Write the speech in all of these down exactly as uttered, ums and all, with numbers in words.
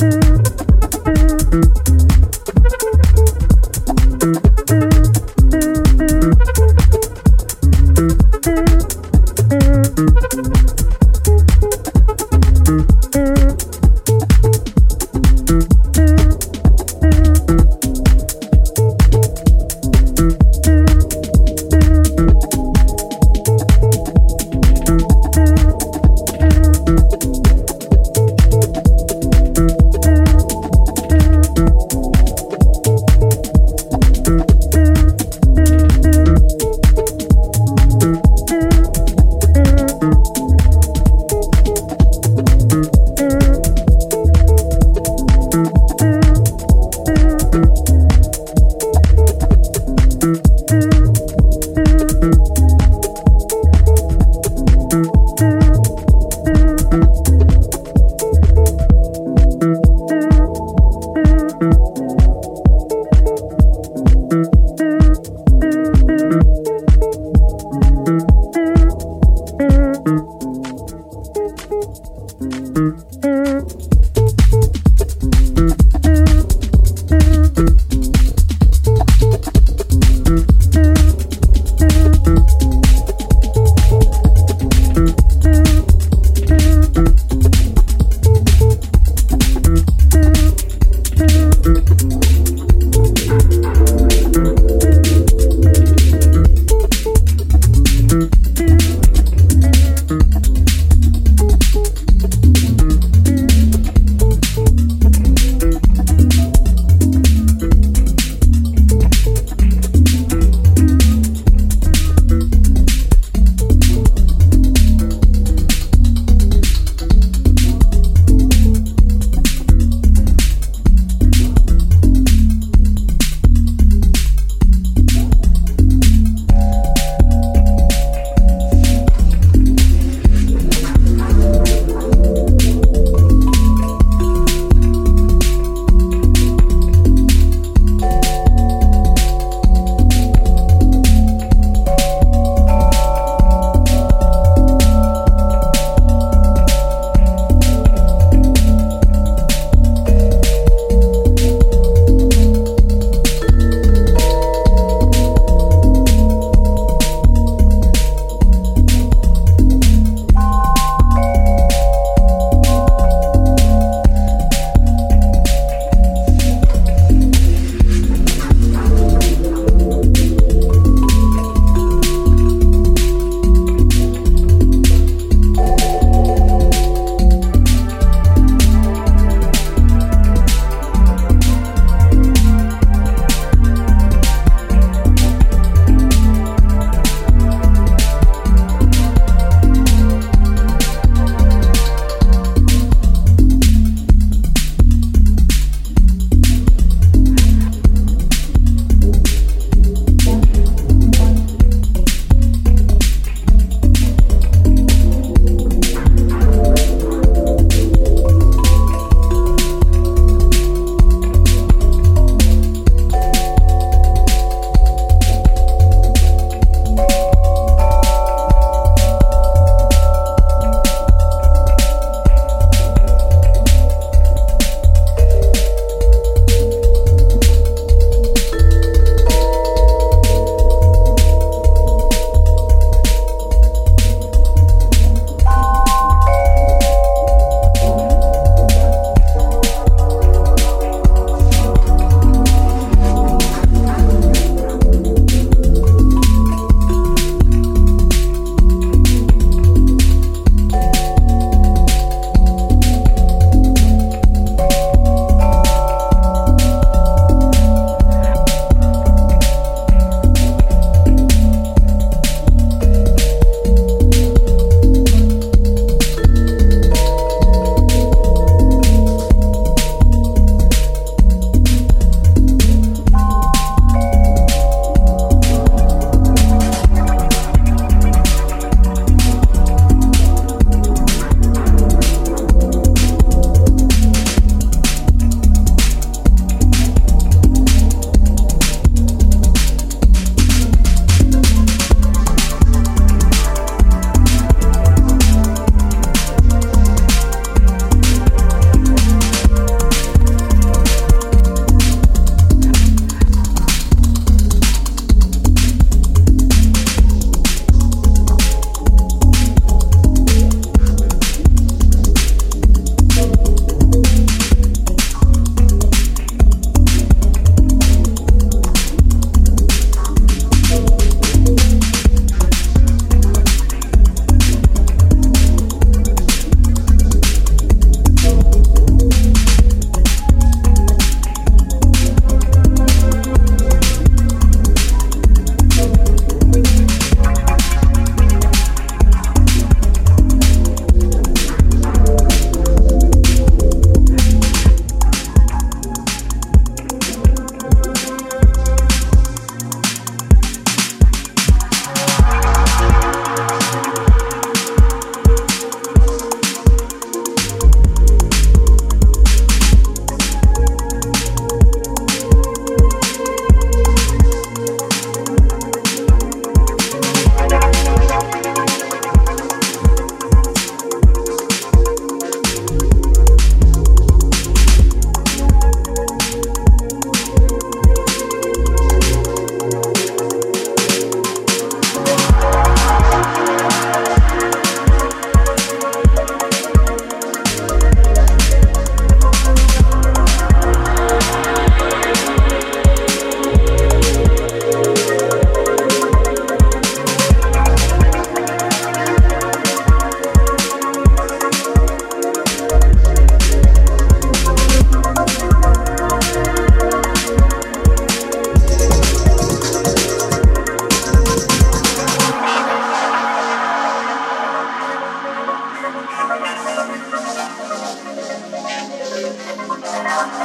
Thank you. We'll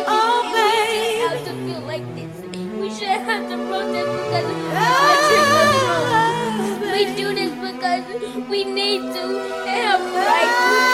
like oh, this. We shouldn't have to feel like this. We shouldn't have to protest because we do this because we need to have rights.